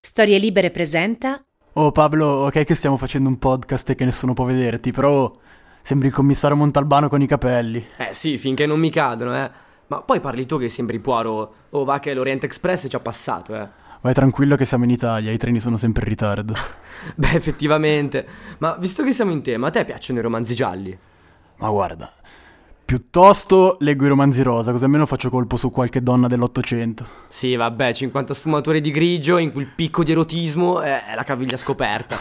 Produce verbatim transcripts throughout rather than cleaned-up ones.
Storielibere presenta... Oh Pablo, ok che stiamo facendo un podcast e che nessuno può vederti, però sembri il commissario Montalbano con i capelli. Eh sì, finché non mi cadono, eh. Ma poi parli tu che sembri Poirot, o va che l'Orient Express è già passato, eh. Vai tranquillo che siamo in Italia, i treni sono sempre in ritardo. Beh, effettivamente. Ma visto che siamo in tema, a te piacciono i romanzi gialli? Ma guarda, piuttosto leggo i romanzi rosa, così almeno faccio colpo su qualche donna dell'Ottocento. Sì, vabbè, cinquanta sfumature di grigio in cui il picco di erotismo è la caviglia scoperta.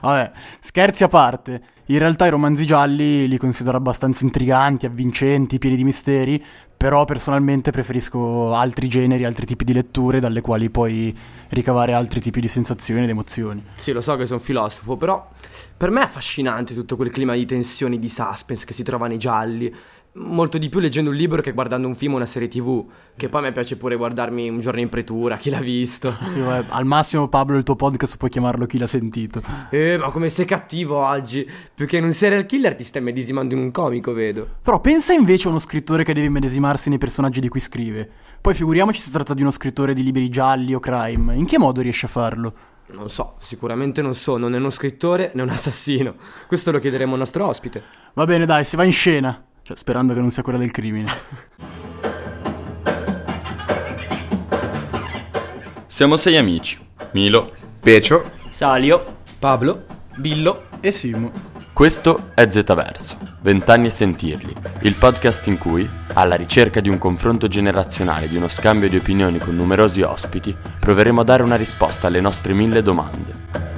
Vabbè, scherzi a parte, in realtà i romanzi gialli li considero abbastanza intriganti, avvincenti, pieni di misteri, però personalmente preferisco altri generi, altri tipi di letture dalle quali puoi ricavare altri tipi di sensazioni ed emozioni. Sì, lo so che sono filosofo, però per me è affascinante tutto quel clima di tensione, di suspense che si trova nei gialli, molto di più leggendo un libro che guardando un film o una serie tv, che poi a me piace pure guardarmi Un giorno in pretura, Chi l'ha visto. Sì, vabbè, al massimo Pablo il tuo podcast puoi chiamarlo Chi l'ha sentito. Eh, ma come sei cattivo oggi, più che in un serial killer ti stai medesimando in un comico, vedo. Però pensa invece a uno scrittore che deve medesimarsi nei personaggi di cui scrive, poi figuriamoci se tratta di uno scrittore di libri gialli o crime, in che modo riesce a farlo? Non so, sicuramente non sono né uno scrittore né un assassino, questo lo chiederemo al nostro ospite. Va bene dai, si va in scena. Cioè, sperando che non sia quella del crimine. Siamo sei amici: Milo, Pecio, Salio, Pablo, Billo e Simo. Questo è Zetaverso, vent'anni e sentirli, il podcast in cui, alla ricerca di un confronto generazionale, di uno scambio di opinioni con numerosi ospiti, proveremo a dare una risposta alle nostre mille domande.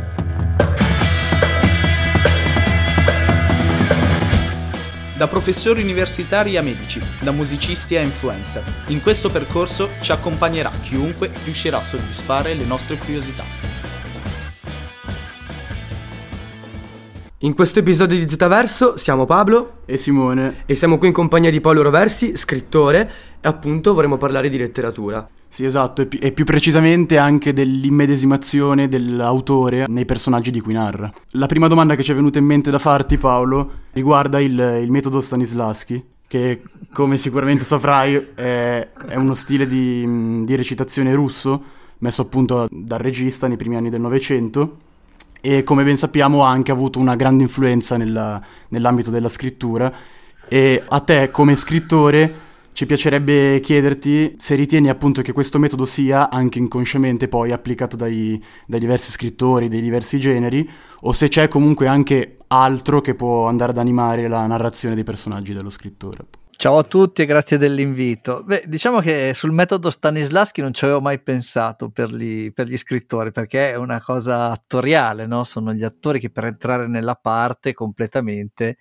Da professori universitari a medici, da musicisti a influencer. In questo percorso ci accompagnerà chiunque riuscirà a soddisfare le nostre curiosità. In questo episodio di Zetaverso siamo Pablo e Simone e siamo qui in compagnia di Paolo Roversi, scrittore, e appunto vorremmo parlare di letteratura. Sì, esatto, e, pi- e più precisamente anche dell'immedesimazione dell'autore nei personaggi di cui narra. La prima domanda che ci è venuta in mente da farti, Paolo, riguarda il, il metodo Stanislavski, che come sicuramente saprai è, è uno stile di, di recitazione russo messo a punto dal regista nei primi anni del Novecento e, come ben sappiamo, ha anche avuto una grande influenza nella, nell'ambito della scrittura. E a te come scrittore ci piacerebbe chiederti se ritieni appunto che questo metodo sia anche inconsciamente poi applicato dai, dai diversi scrittori, dei diversi generi, o se c'è comunque anche altro che può andare ad animare la narrazione dei personaggi dello scrittore. Ciao a tutti e grazie dell'invito. Beh, diciamo che sul metodo Stanislavski non ci avevo mai pensato per gli, per gli scrittori, perché è una cosa attoriale, no? Sono gli attori che per entrare nella parte completamente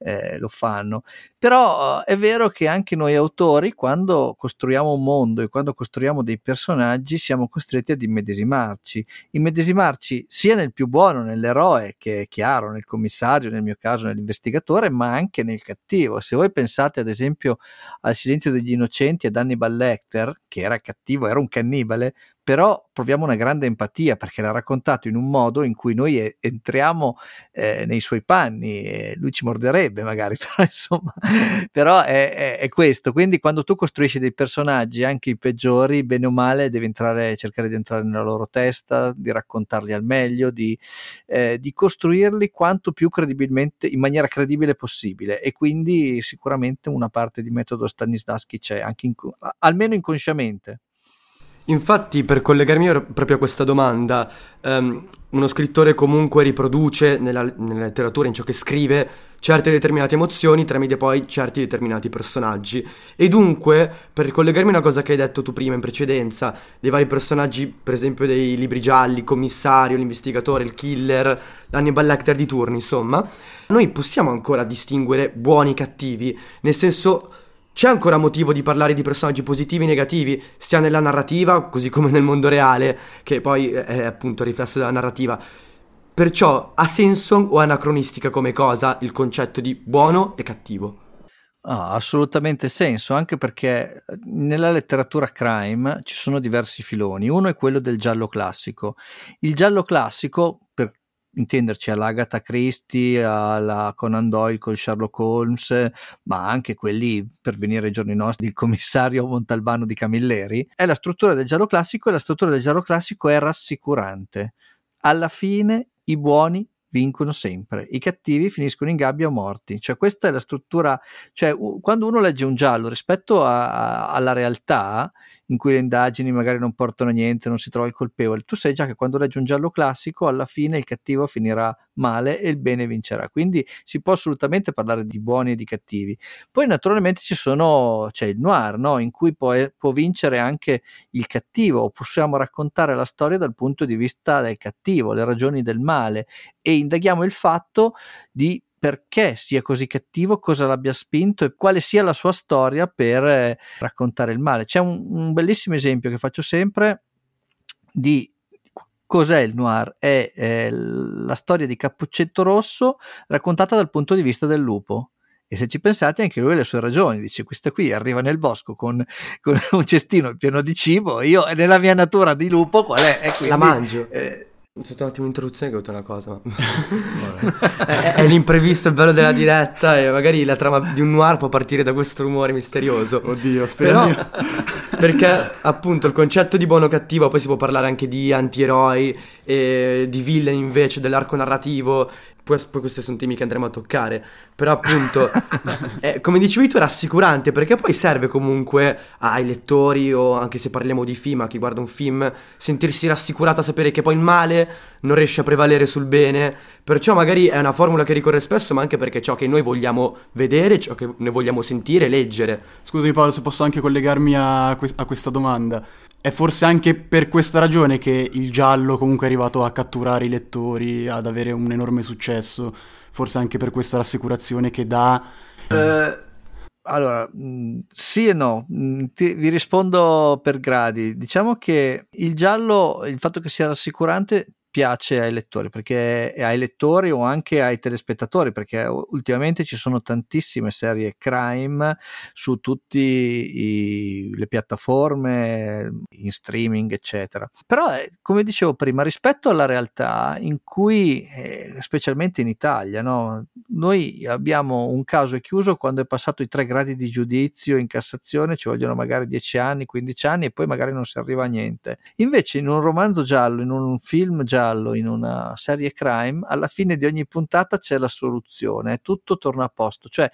eh, lo fanno. Però è vero che anche noi autori, quando costruiamo un mondo e quando costruiamo dei personaggi, siamo costretti ad immedesimarci. Immedesimarci sia nel più buono, nell'eroe, che è chiaro, nel commissario, nel mio caso nell'investigatore, ma anche nel cattivo. Se voi pensate ad esempio esempio al Silenzio degli Innocenti ad Hannibal Lecter, che era cattivo, era un cannibale, però proviamo una grande empatia perché l'ha raccontato in un modo in cui noi e- entriamo eh, nei suoi panni, e lui ci morderebbe magari, però insomma però è, è, è questo. Quindi quando tu costruisci dei personaggi, anche i peggiori, bene o male devi entrare, cercare di entrare nella loro testa, di raccontarli al meglio, di, eh, di costruirli quanto più credibilmente, in maniera credibile possibile, e quindi sicuramente una parte di metodo Stanislavski c'è, anche in, almeno inconsciamente. Infatti, per collegarmi proprio a questa domanda, um, uno scrittore comunque riproduce nella, nella letteratura, in ciò che scrive, certe determinate emozioni tramite poi certi determinati personaggi. E dunque, per ricollegarmi a una cosa che hai detto tu prima in precedenza, dei vari personaggi, per esempio dei libri gialli, il commissario, l'investigatore, il killer, l'Hannibal Lecter di turno, insomma, noi possiamo ancora distinguere buoni e cattivi, nel senso... C'è ancora motivo di parlare di personaggi positivi e negativi, sia nella narrativa, così come nel mondo reale, che poi è appunto riflesso della narrativa. Perciò ha senso o è anacronistica come cosa il concetto di buono e cattivo? Ah, assolutamente senso, anche perché nella letteratura crime ci sono diversi filoni. Uno è quello del giallo classico. Il giallo classico, per intenderci all'Agatha Christie, alla Conan Doyle con Sherlock Holmes, ma anche quelli per venire ai giorni nostri, il commissario Montalbano di Camilleri. È la struttura del giallo classico, e la struttura del giallo classico è rassicurante. Alla fine i buoni vincono sempre, i cattivi finiscono in gabbia o morti. Cioè questa è la struttura, cioè u- quando uno legge un giallo rispetto a- a- alla realtà in cui le indagini magari non portano a niente, non si trova il colpevole, tu sai già che quando leggi un giallo classico alla fine il cattivo finirà male e il bene vincerà, quindi si può assolutamente parlare di buoni e di cattivi. Poi naturalmente ci sono, c'è il noir, no? In cui può, può vincere anche il cattivo, possiamo raccontare la storia dal punto di vista del cattivo, le ragioni del male, e indaghiamo il fatto di perché sia così cattivo, cosa l'abbia spinto e quale sia la sua storia per raccontare il male. C'è un, un bellissimo esempio che faccio sempre di cos'è il noir? È eh, la storia di Cappuccetto Rosso raccontata dal punto di vista del lupo. E se ci pensate, anche lui ha le sue ragioni. Dice, questa qui arriva nel bosco con, con un cestino pieno di cibo, io nella mia natura di lupo qual è? E quindi, la mangio. Eh, Sotto un attimo interruzione che ho detto una cosa. è, è l'imprevisto, il bello della diretta, e magari la trama di un noir può partire da questo rumore misterioso. Oddio, spero. Però, perché appunto il concetto di buono cattivo, poi si può parlare anche di antieroi e di villain invece, dell'arco narrativo. Poi, poi questi sono temi che andremo a toccare. Però appunto, è, come dicevi tu, è rassicurante, perché poi serve comunque ai lettori, o anche se parliamo di film, a chi guarda un film, sentirsi rassicurata, sapere che poi il male non riesce a prevalere sul bene. Perciò magari è una formula che ricorre spesso, ma anche perché ciò che noi vogliamo vedere, ciò che noi vogliamo sentire, leggere. Scusami Paolo, se posso anche collegarmi a, que- a questa domanda. È forse anche per questa ragione che il giallo comunque è arrivato a catturare i lettori, ad avere un enorme successo, forse anche per questa rassicurazione che dà. Eh, allora, sì e no, Ti, vi rispondo per gradi. Diciamo che il giallo, il fatto che sia rassicurante, piace ai lettori, perché ai lettori o anche ai telespettatori, perché ultimamente ci sono tantissime serie crime su tutte le piattaforme in streaming eccetera. Però eh, come dicevo prima, rispetto alla realtà in cui eh, specialmente in Italia, no? Noi abbiamo un caso chiuso quando è passato i tre gradi di giudizio in Cassazione, ci vogliono magari dieci anni, quindici anni, e poi magari non si arriva a niente. Invece in un romanzo giallo, in un film giallo, in una serie crime, alla fine di ogni puntata c'è la soluzione, tutto torna a posto. Cioè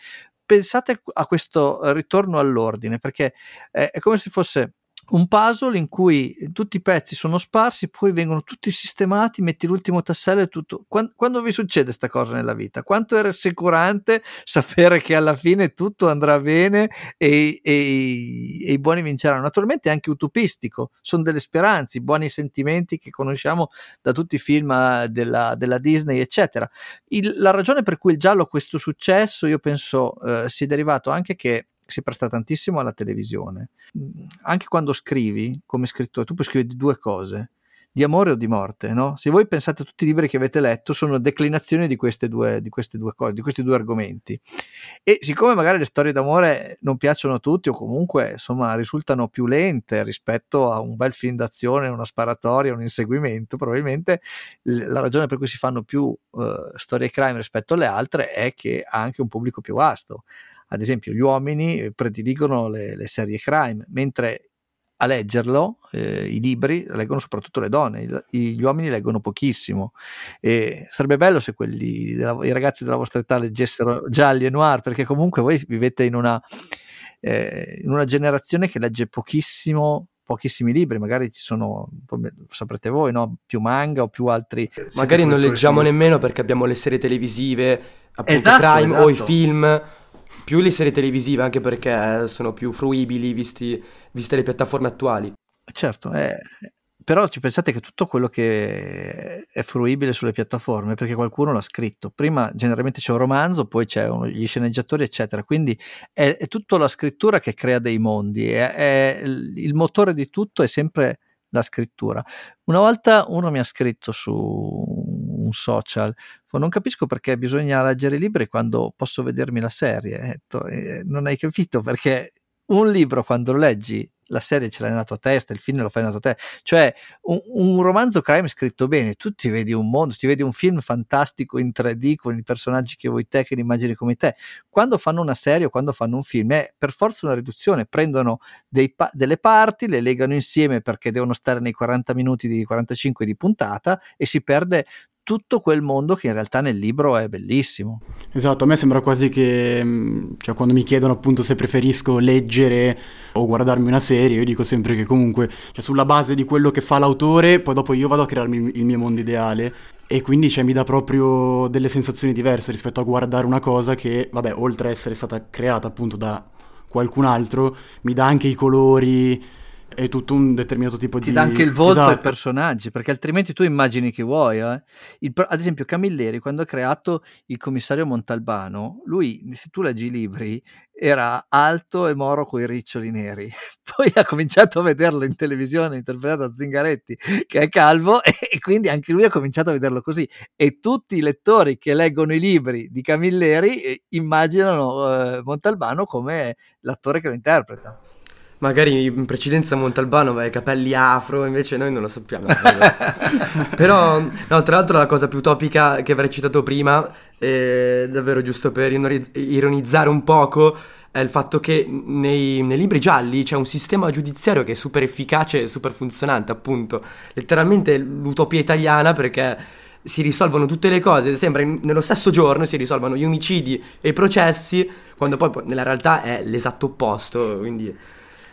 pensate a questo ritorno all'ordine, perché è come se fosse un puzzle in cui tutti i pezzi sono sparsi, poi vengono tutti sistemati, metti l'ultimo tassello e tutto. Quando, quando vi succede sta cosa nella vita? Quanto è rassicurante sapere che alla fine tutto andrà bene e, e, e i buoni vinceranno. Naturalmente è anche utopistico, sono delle speranze, i buoni sentimenti che conosciamo da tutti i film della, della Disney eccetera. Il, la ragione per cui il giallo ha questo successo, io penso eh, si è derivato anche che si presta tantissimo alla televisione. Anche quando scrivi come scrittore, tu puoi scrivere di due cose, di amore o di morte, no? Se voi pensate a tutti i libri che avete letto, sono declinazioni di queste due, di queste due cose, di questi due argomenti. E siccome magari le storie d'amore non piacciono a tutti, o comunque insomma risultano più lente rispetto a un bel film d'azione, una sparatoria, un inseguimento, probabilmente la ragione per cui si fanno più uh, storie crime rispetto alle altre è che ha anche un pubblico più vasto. Ad esempio gli uomini prediligono le, le serie crime, mentre a leggerlo eh, i libri leggono soprattutto le donne, I, gli uomini leggono pochissimo. E sarebbe bello se quelli della, i ragazzi della vostra età leggessero gialli e noir, perché comunque voi vivete in una, eh, in una generazione che legge pochissimo, pochissimi libri. Magari ci sono, saprete voi, no? Più manga o più altri. Magari non leggiamo film. Nemmeno perché abbiamo le serie televisive, appunto, esatto, crime, esatto. O i film, più le serie televisive, anche perché sono più fruibili visti, viste le piattaforme attuali. Certo, eh, però ci pensate che tutto quello che è fruibile sulle piattaforme perché qualcuno l'ha scritto. Prima generalmente c'è un romanzo, poi c'è uno, gli sceneggiatori eccetera, quindi è, è tutta la scrittura che crea dei mondi, è, è, il motore di tutto è sempre la scrittura. Una volta uno mi ha scritto su un social: non capisco perché bisogna leggere i libri quando posso vedermi la serie. Non hai capito, perché un libro quando lo leggi la serie ce l'hai nella tua testa, il film lo fai nella tua testa, cioè un, un romanzo crime scritto bene, tu ti vedi un mondo, ti vedi un film fantastico in tre D con i personaggi che vuoi te, che li immagini come te. Quando fanno una serie o quando fanno un film è per forza una riduzione, prendono dei pa- delle parti, le legano insieme perché devono stare nei quaranta minuti di quarantacinque di puntata e si perde tutto quel mondo che in realtà nel libro è bellissimo. Esatto, a me sembra quasi che, cioè, quando mi chiedono appunto se preferisco leggere o guardarmi una serie, io dico sempre che comunque, cioè, sulla base di quello che fa l'autore, poi dopo io vado a crearmi il mio mondo ideale e quindi, cioè, mi dà proprio delle sensazioni diverse rispetto a guardare una cosa che, vabbè, oltre a essere stata creata appunto da qualcun altro, mi dà anche i colori e tutto un determinato tipo ti di... Ti dà anche il volto, esatto, ai personaggi, perché altrimenti tu immagini chi vuoi. Eh? Il, ad esempio Camilleri, quando ha creato il commissario Montalbano, lui, se tu leggi i libri, era alto e moro coi riccioli neri. Poi ha cominciato a vederlo in televisione interpretato da Zingaretti, che è calvo, e quindi anche lui ha cominciato a vederlo così, e tutti i lettori che leggono i libri di Camilleri immaginano eh, Montalbano come l'attore che lo interpreta. Magari in precedenza Montalbano aveva i capelli afro, invece noi non lo sappiamo. Però, no, tra l'altro la cosa più utopica che avrei citato prima, eh, davvero giusto per ironizzare un poco, è il fatto che nei, nei libri gialli c'è un sistema giudiziario che è super efficace e super funzionante, appunto. Letteralmente l'utopia italiana, perché si risolvono tutte le cose, sembra in, nello stesso giorno si risolvono gli omicidi e i processi, quando poi nella realtà è l'esatto opposto, quindi...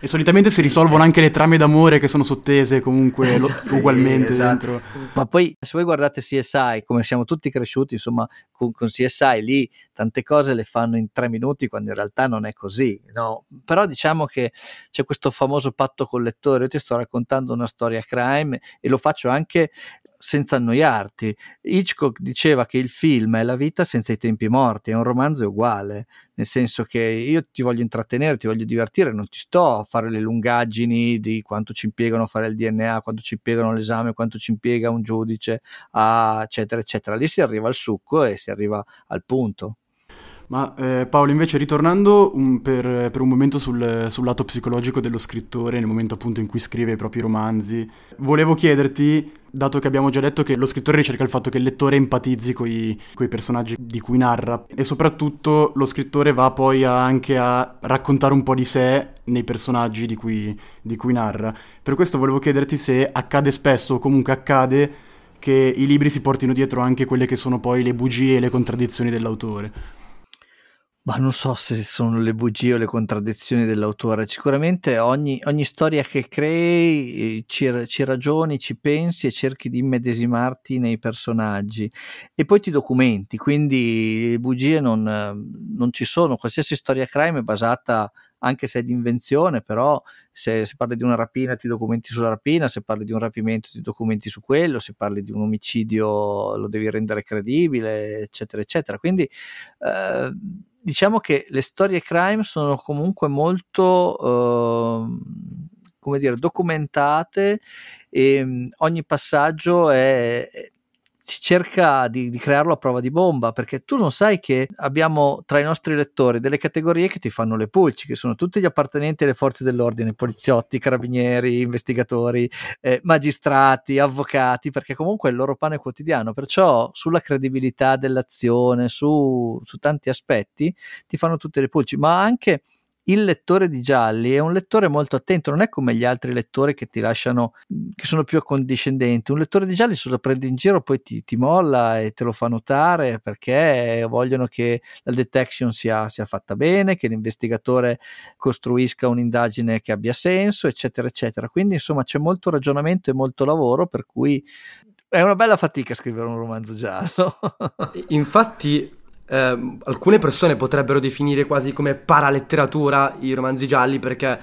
E solitamente si risolvono anche le trame d'amore che sono sottese comunque lo, sì, ugualmente, esatto, dentro. Ma poi se voi guardate C S I, come siamo tutti cresciuti insomma con, con C S I, lì tante cose le fanno in tre minuti quando in realtà non è così, no? Però diciamo che c'è questo famoso patto col lettore. Io ti sto raccontando una storia crime e lo faccio anche senza annoiarti. Hitchcock diceva che il film è la vita senza i tempi morti, è un romanzo uguale, nel senso che io ti voglio intrattenere, ti voglio divertire, non ti sto a fare le lungaggini di quanto ci impiegano a fare il D N A, quanto ci impiegano l'esame, quanto ci impiega un giudice, a eccetera eccetera. Lì si arriva al succo e si arriva al punto. Ma eh, Paolo, invece, ritornando un, per, per un momento sul, sul lato psicologico dello scrittore, nel momento appunto in cui scrive i propri romanzi, volevo chiederti, dato che abbiamo già detto che lo scrittore ricerca il fatto che il lettore empatizzi coi, coi personaggi di cui narra, e soprattutto lo scrittore va poi a, anche a raccontare un po' di sé nei personaggi di cui, di cui narra. Per questo volevo chiederti se accade spesso, o comunque accade, che i libri si portino dietro anche quelle che sono poi le bugie e le contraddizioni dell'autore. Ma non so se sono le bugie o le contraddizioni dell'autore, sicuramente ogni, ogni storia che crei ci, ci ragioni, ci pensi e cerchi di immedesimarti nei personaggi e poi ti documenti, quindi le bugie non, non ci sono. Qualsiasi storia crime è basata, anche se è di invenzione, però se, se parli di una rapina ti documenti sulla rapina, se parli di un rapimento ti documenti su quello, se parli di un omicidio lo devi rendere credibile, eccetera eccetera. Quindi eh, diciamo che le storie crime sono comunque molto eh, come dire, documentate, e ogni passaggio è, è si cerca di, di crearlo a prova di bomba, perché tu non sai che abbiamo tra i nostri lettori delle categorie che ti fanno le pulci, che sono tutti gli appartenenti alle forze dell'ordine, poliziotti, carabinieri, investigatori, eh, magistrati, avvocati, perché comunque è il loro pane quotidiano, perciò sulla credibilità dell'azione, su, su tanti aspetti ti fanno tutte le pulci. Ma anche il lettore di gialli è un lettore molto attento, non è come gli altri lettori che ti lasciano, che sono più accondiscendenti. Un lettore di gialli se lo prende in giro poi ti, ti molla e te lo fa notare, perché vogliono che la detection sia, sia fatta bene, che l'investigatore costruisca un'indagine che abbia senso, eccetera eccetera. Quindi insomma c'è molto ragionamento e molto lavoro, per cui è una bella fatica scrivere un romanzo giallo. Infatti Eh, alcune persone potrebbero definire quasi come paraletteratura i romanzi gialli, perché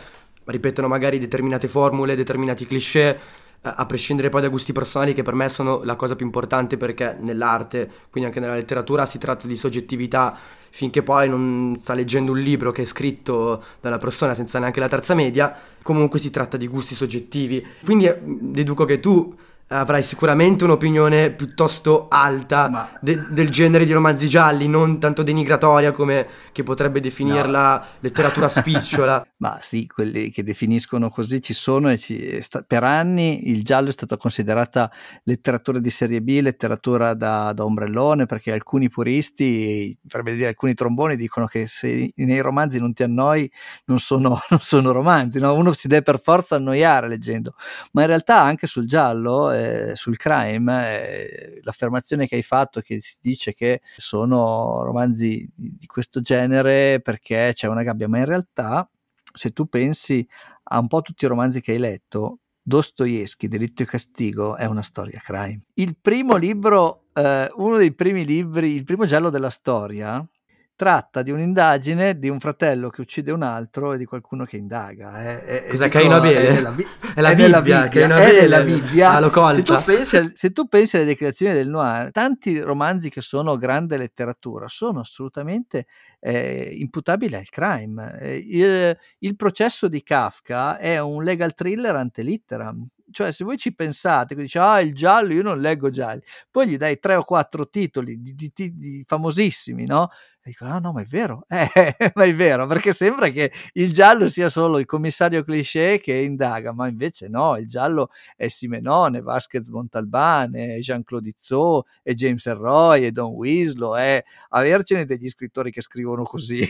ripetono magari determinate formule, determinati cliché, eh, a prescindere poi da gusti personali, che per me sono la cosa più importante, perché nell'arte, quindi anche nella letteratura, si tratta di soggettività. Finché poi non sta leggendo un libro che è scritto da una persona senza neanche la terza media, comunque si tratta di gusti soggettivi. Quindi deduco che tu avrai sicuramente un'opinione piuttosto alta ma... de- del genere di romanzi gialli, non tanto denigratoria come che potrebbe definirla no. letteratura spicciola. Ma sì, quelli che definiscono così ci sono, e ci sta- per anni il giallo è stata considerata letteratura di serie B, letteratura da, da ombrellone, perché alcuni puristi, vorrebbe dire alcuni tromboni, dicono che se nei romanzi non ti annoi non sono, non sono romanzi, no? Uno si deve per forza annoiare leggendo, ma in realtà anche sul giallo, sul crime, eh, l'affermazione che hai fatto, che si dice che sono romanzi di questo genere perché c'è una gabbia, ma in realtà se tu pensi a un po' tutti i romanzi che hai letto, Dostoevskij, Delitto e Castigo, è una storia crime. Il primo libro, eh, uno dei primi libri, il primo giallo della storia, tratta di un'indagine di un fratello che uccide un altro e di qualcuno che indaga. Eh, eh, Cos'è? Caino Abele? È nella, bi- è la è Bibbia. Bibbia è nella Bibbia. Ah, lo colta. Se tu pensi al, se tu pensi alle declinazioni del noir, tanti romanzi che sono grande letteratura sono assolutamente eh, imputabili al crime. Eh, il, il processo di Kafka è un legal thriller ante litteram. Cioè, se voi ci pensate, che dice ah il giallo, io non leggo gialli, poi gli dai tre o quattro titoli di, di, di, di famosissimi, no? E dico ah no, ma è vero, eh, ma è vero, perché sembra che il giallo sia solo il commissario cliché che indaga, ma invece no, il giallo è Simenon, Vasquez, Montalbano, Jean Claude Izzo, e James Ellroy, e Don Winslow, è avercene degli scrittori che scrivono così.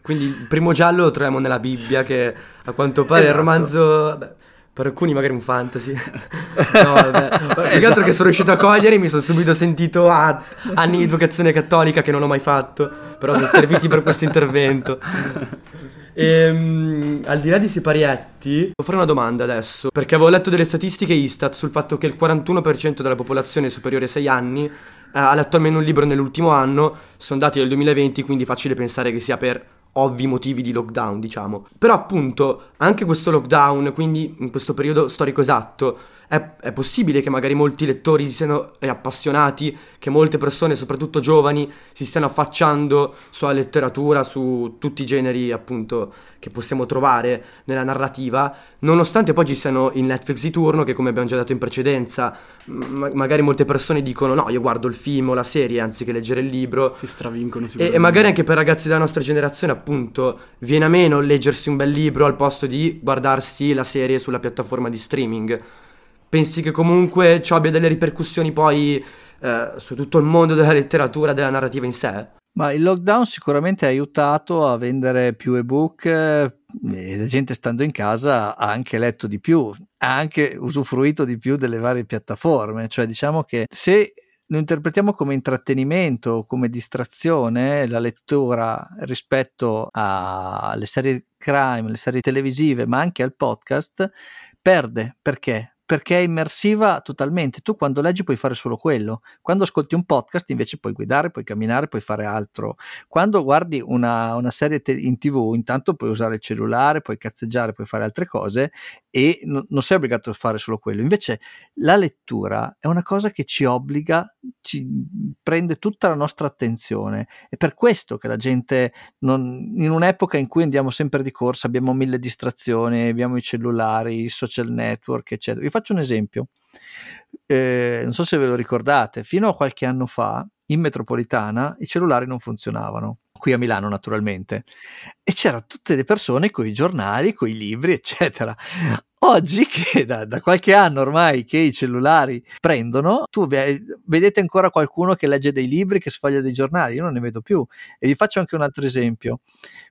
Quindi il primo giallo lo troviamo nella Bibbia, che a quanto pare esatto. È il romanzo... Vabbè. Per alcuni magari un fantasy. No, vabbè. Più esatto. Che altro che sono riuscito a cogliere, mi sono subito sentito a anni di educazione cattolica che non ho mai fatto, però sono serviti per questo intervento. E, um, al di là di Siparietti, devo fare una domanda adesso, perché avevo letto delle statistiche Istat sul fatto che il quarantuno per cento della popolazione superiore ai sei anni eh, ha letto almeno un libro nell'ultimo anno, sono dati del duemilaventi, quindi facile pensare che sia per... ovvi motivi di lockdown, diciamo. Però appunto anche questo lockdown, quindi in questo periodo storico esatto, è, è possibile che magari molti lettori si siano riappassionati, che molte persone, soprattutto giovani, si stiano affacciando sulla letteratura, su tutti i generi appunto che possiamo trovare nella narrativa, nonostante poi ci siano i Netflix di turno che, come abbiamo già detto in precedenza, ma- magari molte persone dicono no, io guardo il film o la serie anziché leggere il libro, si stravincono sicuramente. E, e magari anche per ragazzi della nostra generazione appunto viene a meno leggersi un bel libro al posto di guardarsi la serie sulla piattaforma di streaming. Pensi che comunque ciò abbia delle ripercussioni poi eh, su tutto il mondo della letteratura, della narrativa in sé? Ma il lockdown sicuramente ha aiutato a vendere più ebook, eh, e la gente stando in casa ha anche letto di più, ha anche usufruito di più delle varie piattaforme. Cioè diciamo che se lo interpretiamo come intrattenimento, come distrazione, la lettura rispetto alle serie crime, alle serie televisive, ma anche al podcast, perde. Perché? Perché è immersiva totalmente. Tu quando leggi puoi fare solo quello, quando ascolti un podcast invece puoi guidare, puoi camminare, puoi fare altro. Quando guardi una, una serie te- in tv, intanto puoi usare il cellulare, puoi cazzeggiare, puoi fare altre cose e n- non sei obbligato a fare solo quello. Invece la lettura è una cosa che ci obbliga, ci prende tutta la nostra attenzione. È per questo che la gente, non, in un'epoca in cui andiamo sempre di corsa, abbiamo mille distrazioni, abbiamo i cellulari, i social network, eccetera. Faccio un esempio, eh, non so se ve lo ricordate, fino a qualche anno fa in metropolitana i cellulari non funzionavano, qui a Milano naturalmente, e c'erano tutte le persone con i giornali, con i libri eccetera. Oggi che da, da qualche anno ormai che i cellulari prendono, tu vedete ancora qualcuno che legge dei libri, che sfoglia dei giornali, io non ne vedo più. E vi faccio anche un altro esempio,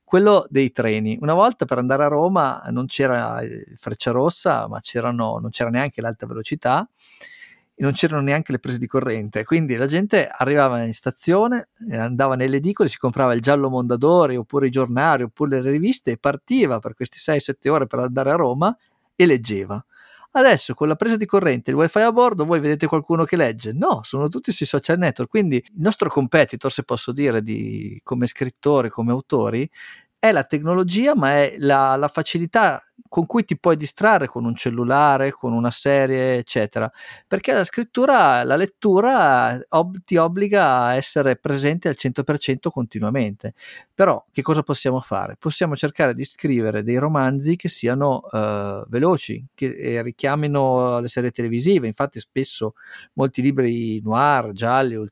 quello dei treni. Una volta per andare a Roma non c'era Frecciarossa, ma c'erano, non c'era neanche l'alta velocità, e non c'erano neanche le prese di corrente, quindi la gente arrivava in stazione, andava nelle edicole, si comprava il giallo Mondadori oppure i giornali oppure le riviste e partiva per queste sei sette ore per andare a Roma e leggeva. Adesso con la presa di corrente, il wifi a bordo, voi vedete qualcuno che legge? No, sono tutti sui social network. Quindi il nostro competitor, se posso dire, di, come scrittori, come autori, è la tecnologia, ma è la, la facilità con cui ti puoi distrarre con un cellulare, con una serie, eccetera, perché la scrittura, la lettura ob- ti obbliga a essere presente al cento per cento continuamente. Però che cosa possiamo fare? Possiamo cercare di scrivere dei romanzi che siano eh, veloci, che richiamino le serie televisive. Infatti spesso molti libri noir, gialli,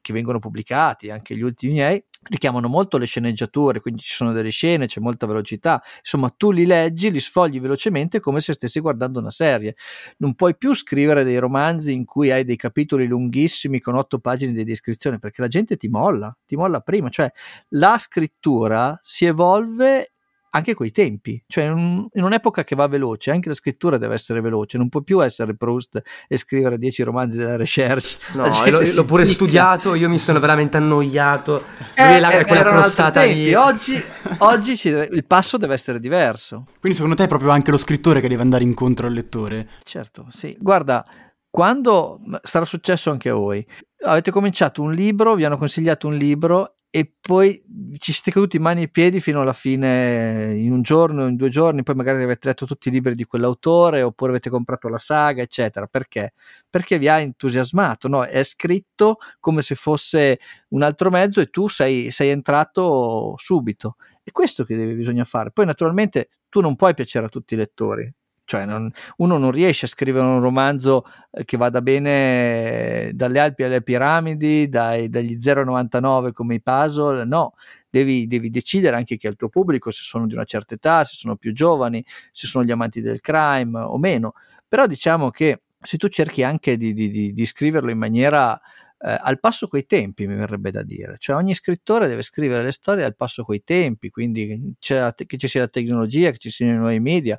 che vengono pubblicati, anche gli ultimi miei, richiamano molto le sceneggiature, quindi ci sono delle scene, c'è molta velocità, insomma tu li leggi, li sfogli velocemente come se stessi guardando una serie. Non puoi più scrivere dei romanzi in cui hai dei capitoli lunghissimi con otto pagine di descrizione, perché la gente ti molla, ti molla prima, cioè la scrittura si evolve anche coi tempi, cioè in un'epoca che va veloce, anche la scrittura deve essere veloce, non può più essere Proust e scrivere dieci romanzi della recherche. No, l'ho, l'ho pure studiato, io mi sono veramente annoiato. Eh, eh, la, quella crostata lì. Oggi, oggi ci, il passo deve essere diverso. Quindi secondo te è proprio anche lo scrittore che deve andare incontro al lettore? Certo, sì. Guarda, quando sarà successo anche a voi, avete cominciato un libro, vi hanno consigliato un libro e poi ci siete caduti in mani e piedi fino alla fine, in un giorno, in due giorni, poi magari avete letto tutti i libri di quell'autore oppure avete comprato la saga, eccetera. Perché? Perché vi ha entusiasmato, no? È scritto come se fosse un altro mezzo e tu sei, sei entrato subito. È questo che deve, bisogna fare. Poi naturalmente tu non puoi piacere a tutti i lettori. Cioè non, uno non riesce a scrivere un romanzo che vada bene dalle Alpi alle Piramidi, dai, dagli zero a novantanove come i puzzle, no, devi, devi decidere anche chi è il tuo pubblico, se sono di una certa età, se sono più giovani, se sono gli amanti del crime o meno. Però diciamo che se tu cerchi anche di, di, di, di scriverlo in maniera Eh, al passo coi tempi, mi verrebbe da dire, cioè ogni scrittore deve scrivere le storie al passo coi tempi, quindi c'è, che ci sia la tecnologia, che ci siano i nuovi media,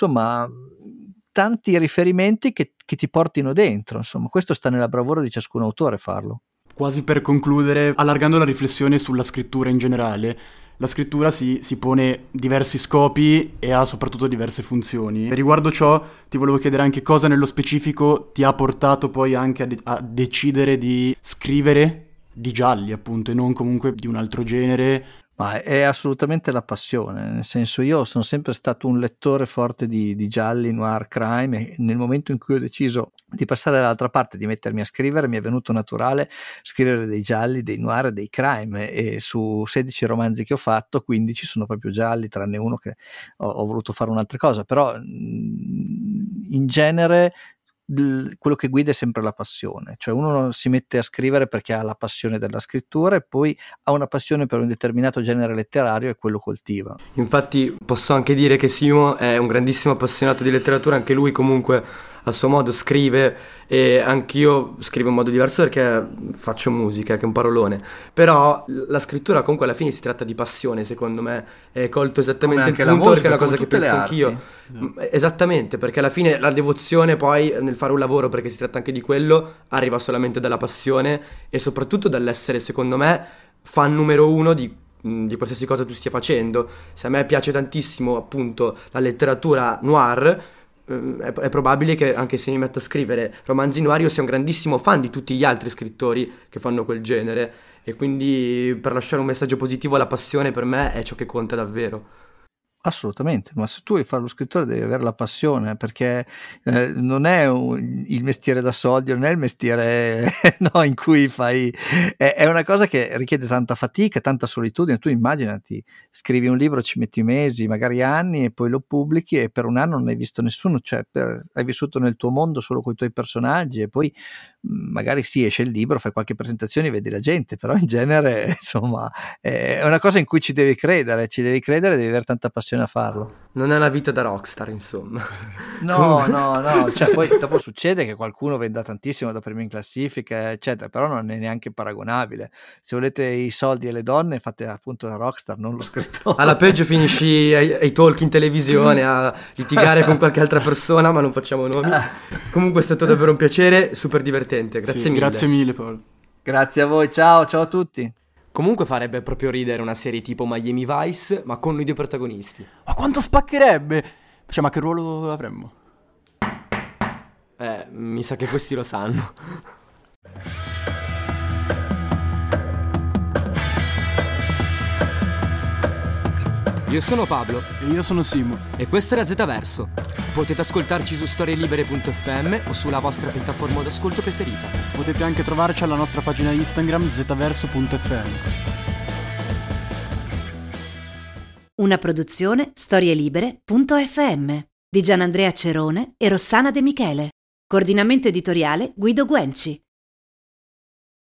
insomma tanti riferimenti che, che ti portino dentro, insomma questo sta nella bravura di ciascun autore farlo. Quasi per concludere, allargando la riflessione sulla scrittura in generale, la scrittura si, si pone diversi scopi e ha soprattutto diverse funzioni. E riguardo ciò ti volevo chiedere anche cosa nello specifico ti ha portato poi anche a, de- a decidere di scrivere di gialli, appunto, e non comunque di un altro genere. Ma è assolutamente la passione, nel senso io sono sempre stato un lettore forte di, di gialli, noir, crime, e nel momento in cui ho deciso di passare dall'altra parte, di mettermi a scrivere, mi è venuto naturale scrivere dei gialli, dei noir, dei crime, e su sedici romanzi che ho fatto, quindici sono proprio gialli, tranne uno che ho, ho voluto fare un'altra cosa, però in genere quello che guida è sempre la passione, cioè uno si mette a scrivere perché ha la passione della scrittura e poi ha una passione per un determinato genere letterario e quello coltiva. Infatti posso anche dire che Simo è un grandissimo appassionato di letteratura, anche lui comunque a suo modo scrive, e anch'io scrivo in modo diverso perché faccio musica, che è un parolone, però la scrittura comunque alla fine si tratta di passione, secondo me è colto esattamente il punto, perché è una cosa che penso anch'io, esattamente, perché alla fine la devozione poi nel fare un lavoro, perché si tratta anche di quello, arriva solamente dalla passione e soprattutto dall'essere, secondo me, fan numero uno di di qualsiasi cosa tu stia facendo. Se a me piace tantissimo appunto la letteratura noir, È, è probabile che anche se mi metto a scrivere romanzi noir io sia un grandissimo fan di tutti gli altri scrittori che fanno quel genere, e quindi per lasciare un messaggio positivo, la passione per me è ciò che conta davvero. Assolutamente, ma se tu vuoi fare lo scrittore devi avere la passione, perché eh, non è un, il mestiere da soldi, non è il mestiere no, in cui fai, è, è una cosa che richiede tanta fatica, tanta solitudine. Tu immaginati, scrivi un libro, ci metti mesi, magari anni, e poi lo pubblichi e per un anno non hai visto nessuno, cioè per, hai vissuto nel tuo mondo solo con i tuoi personaggi, e poi magari sì, esce il libro, fai qualche presentazione e vedi la gente, però in genere insomma è una cosa in cui ci devi credere, ci devi credere, devi avere tanta passione a farlo. Non è una vita da rockstar, insomma. No, no, no, cioè poi dopo succede che qualcuno venda tantissimo da prima in classifica, eccetera, però non è neanche paragonabile. Se volete i soldi e le donne, fate appunto la rockstar, non lo scrittore. Alla peggio finisci ai, ai talk in televisione a litigare con qualche altra persona, ma non facciamo nomi. Comunque è stato davvero un piacere, super divertente. Grazie sì, mille. Grazie mille, Paolo. Grazie a voi, ciao, ciao a tutti. Comunque farebbe proprio ridere una serie tipo Miami Vice, ma con noi due protagonisti. Ma quanto spaccherebbe! Cioè, ma che ruolo avremmo? Eh, mi sa che questi lo sanno. Io sono Pablo. E io sono Simo. E questo era Zetaverso. Potete ascoltarci su storielibere punto effe emme o sulla vostra piattaforma d'ascolto preferita. Potete anche trovarci alla nostra pagina Instagram zetaverso punto effe emme. Una produzione storielibere punto effe emme di Gianandrea Cerone e Rossana De Michele. Coordinamento editoriale Guido Guenci.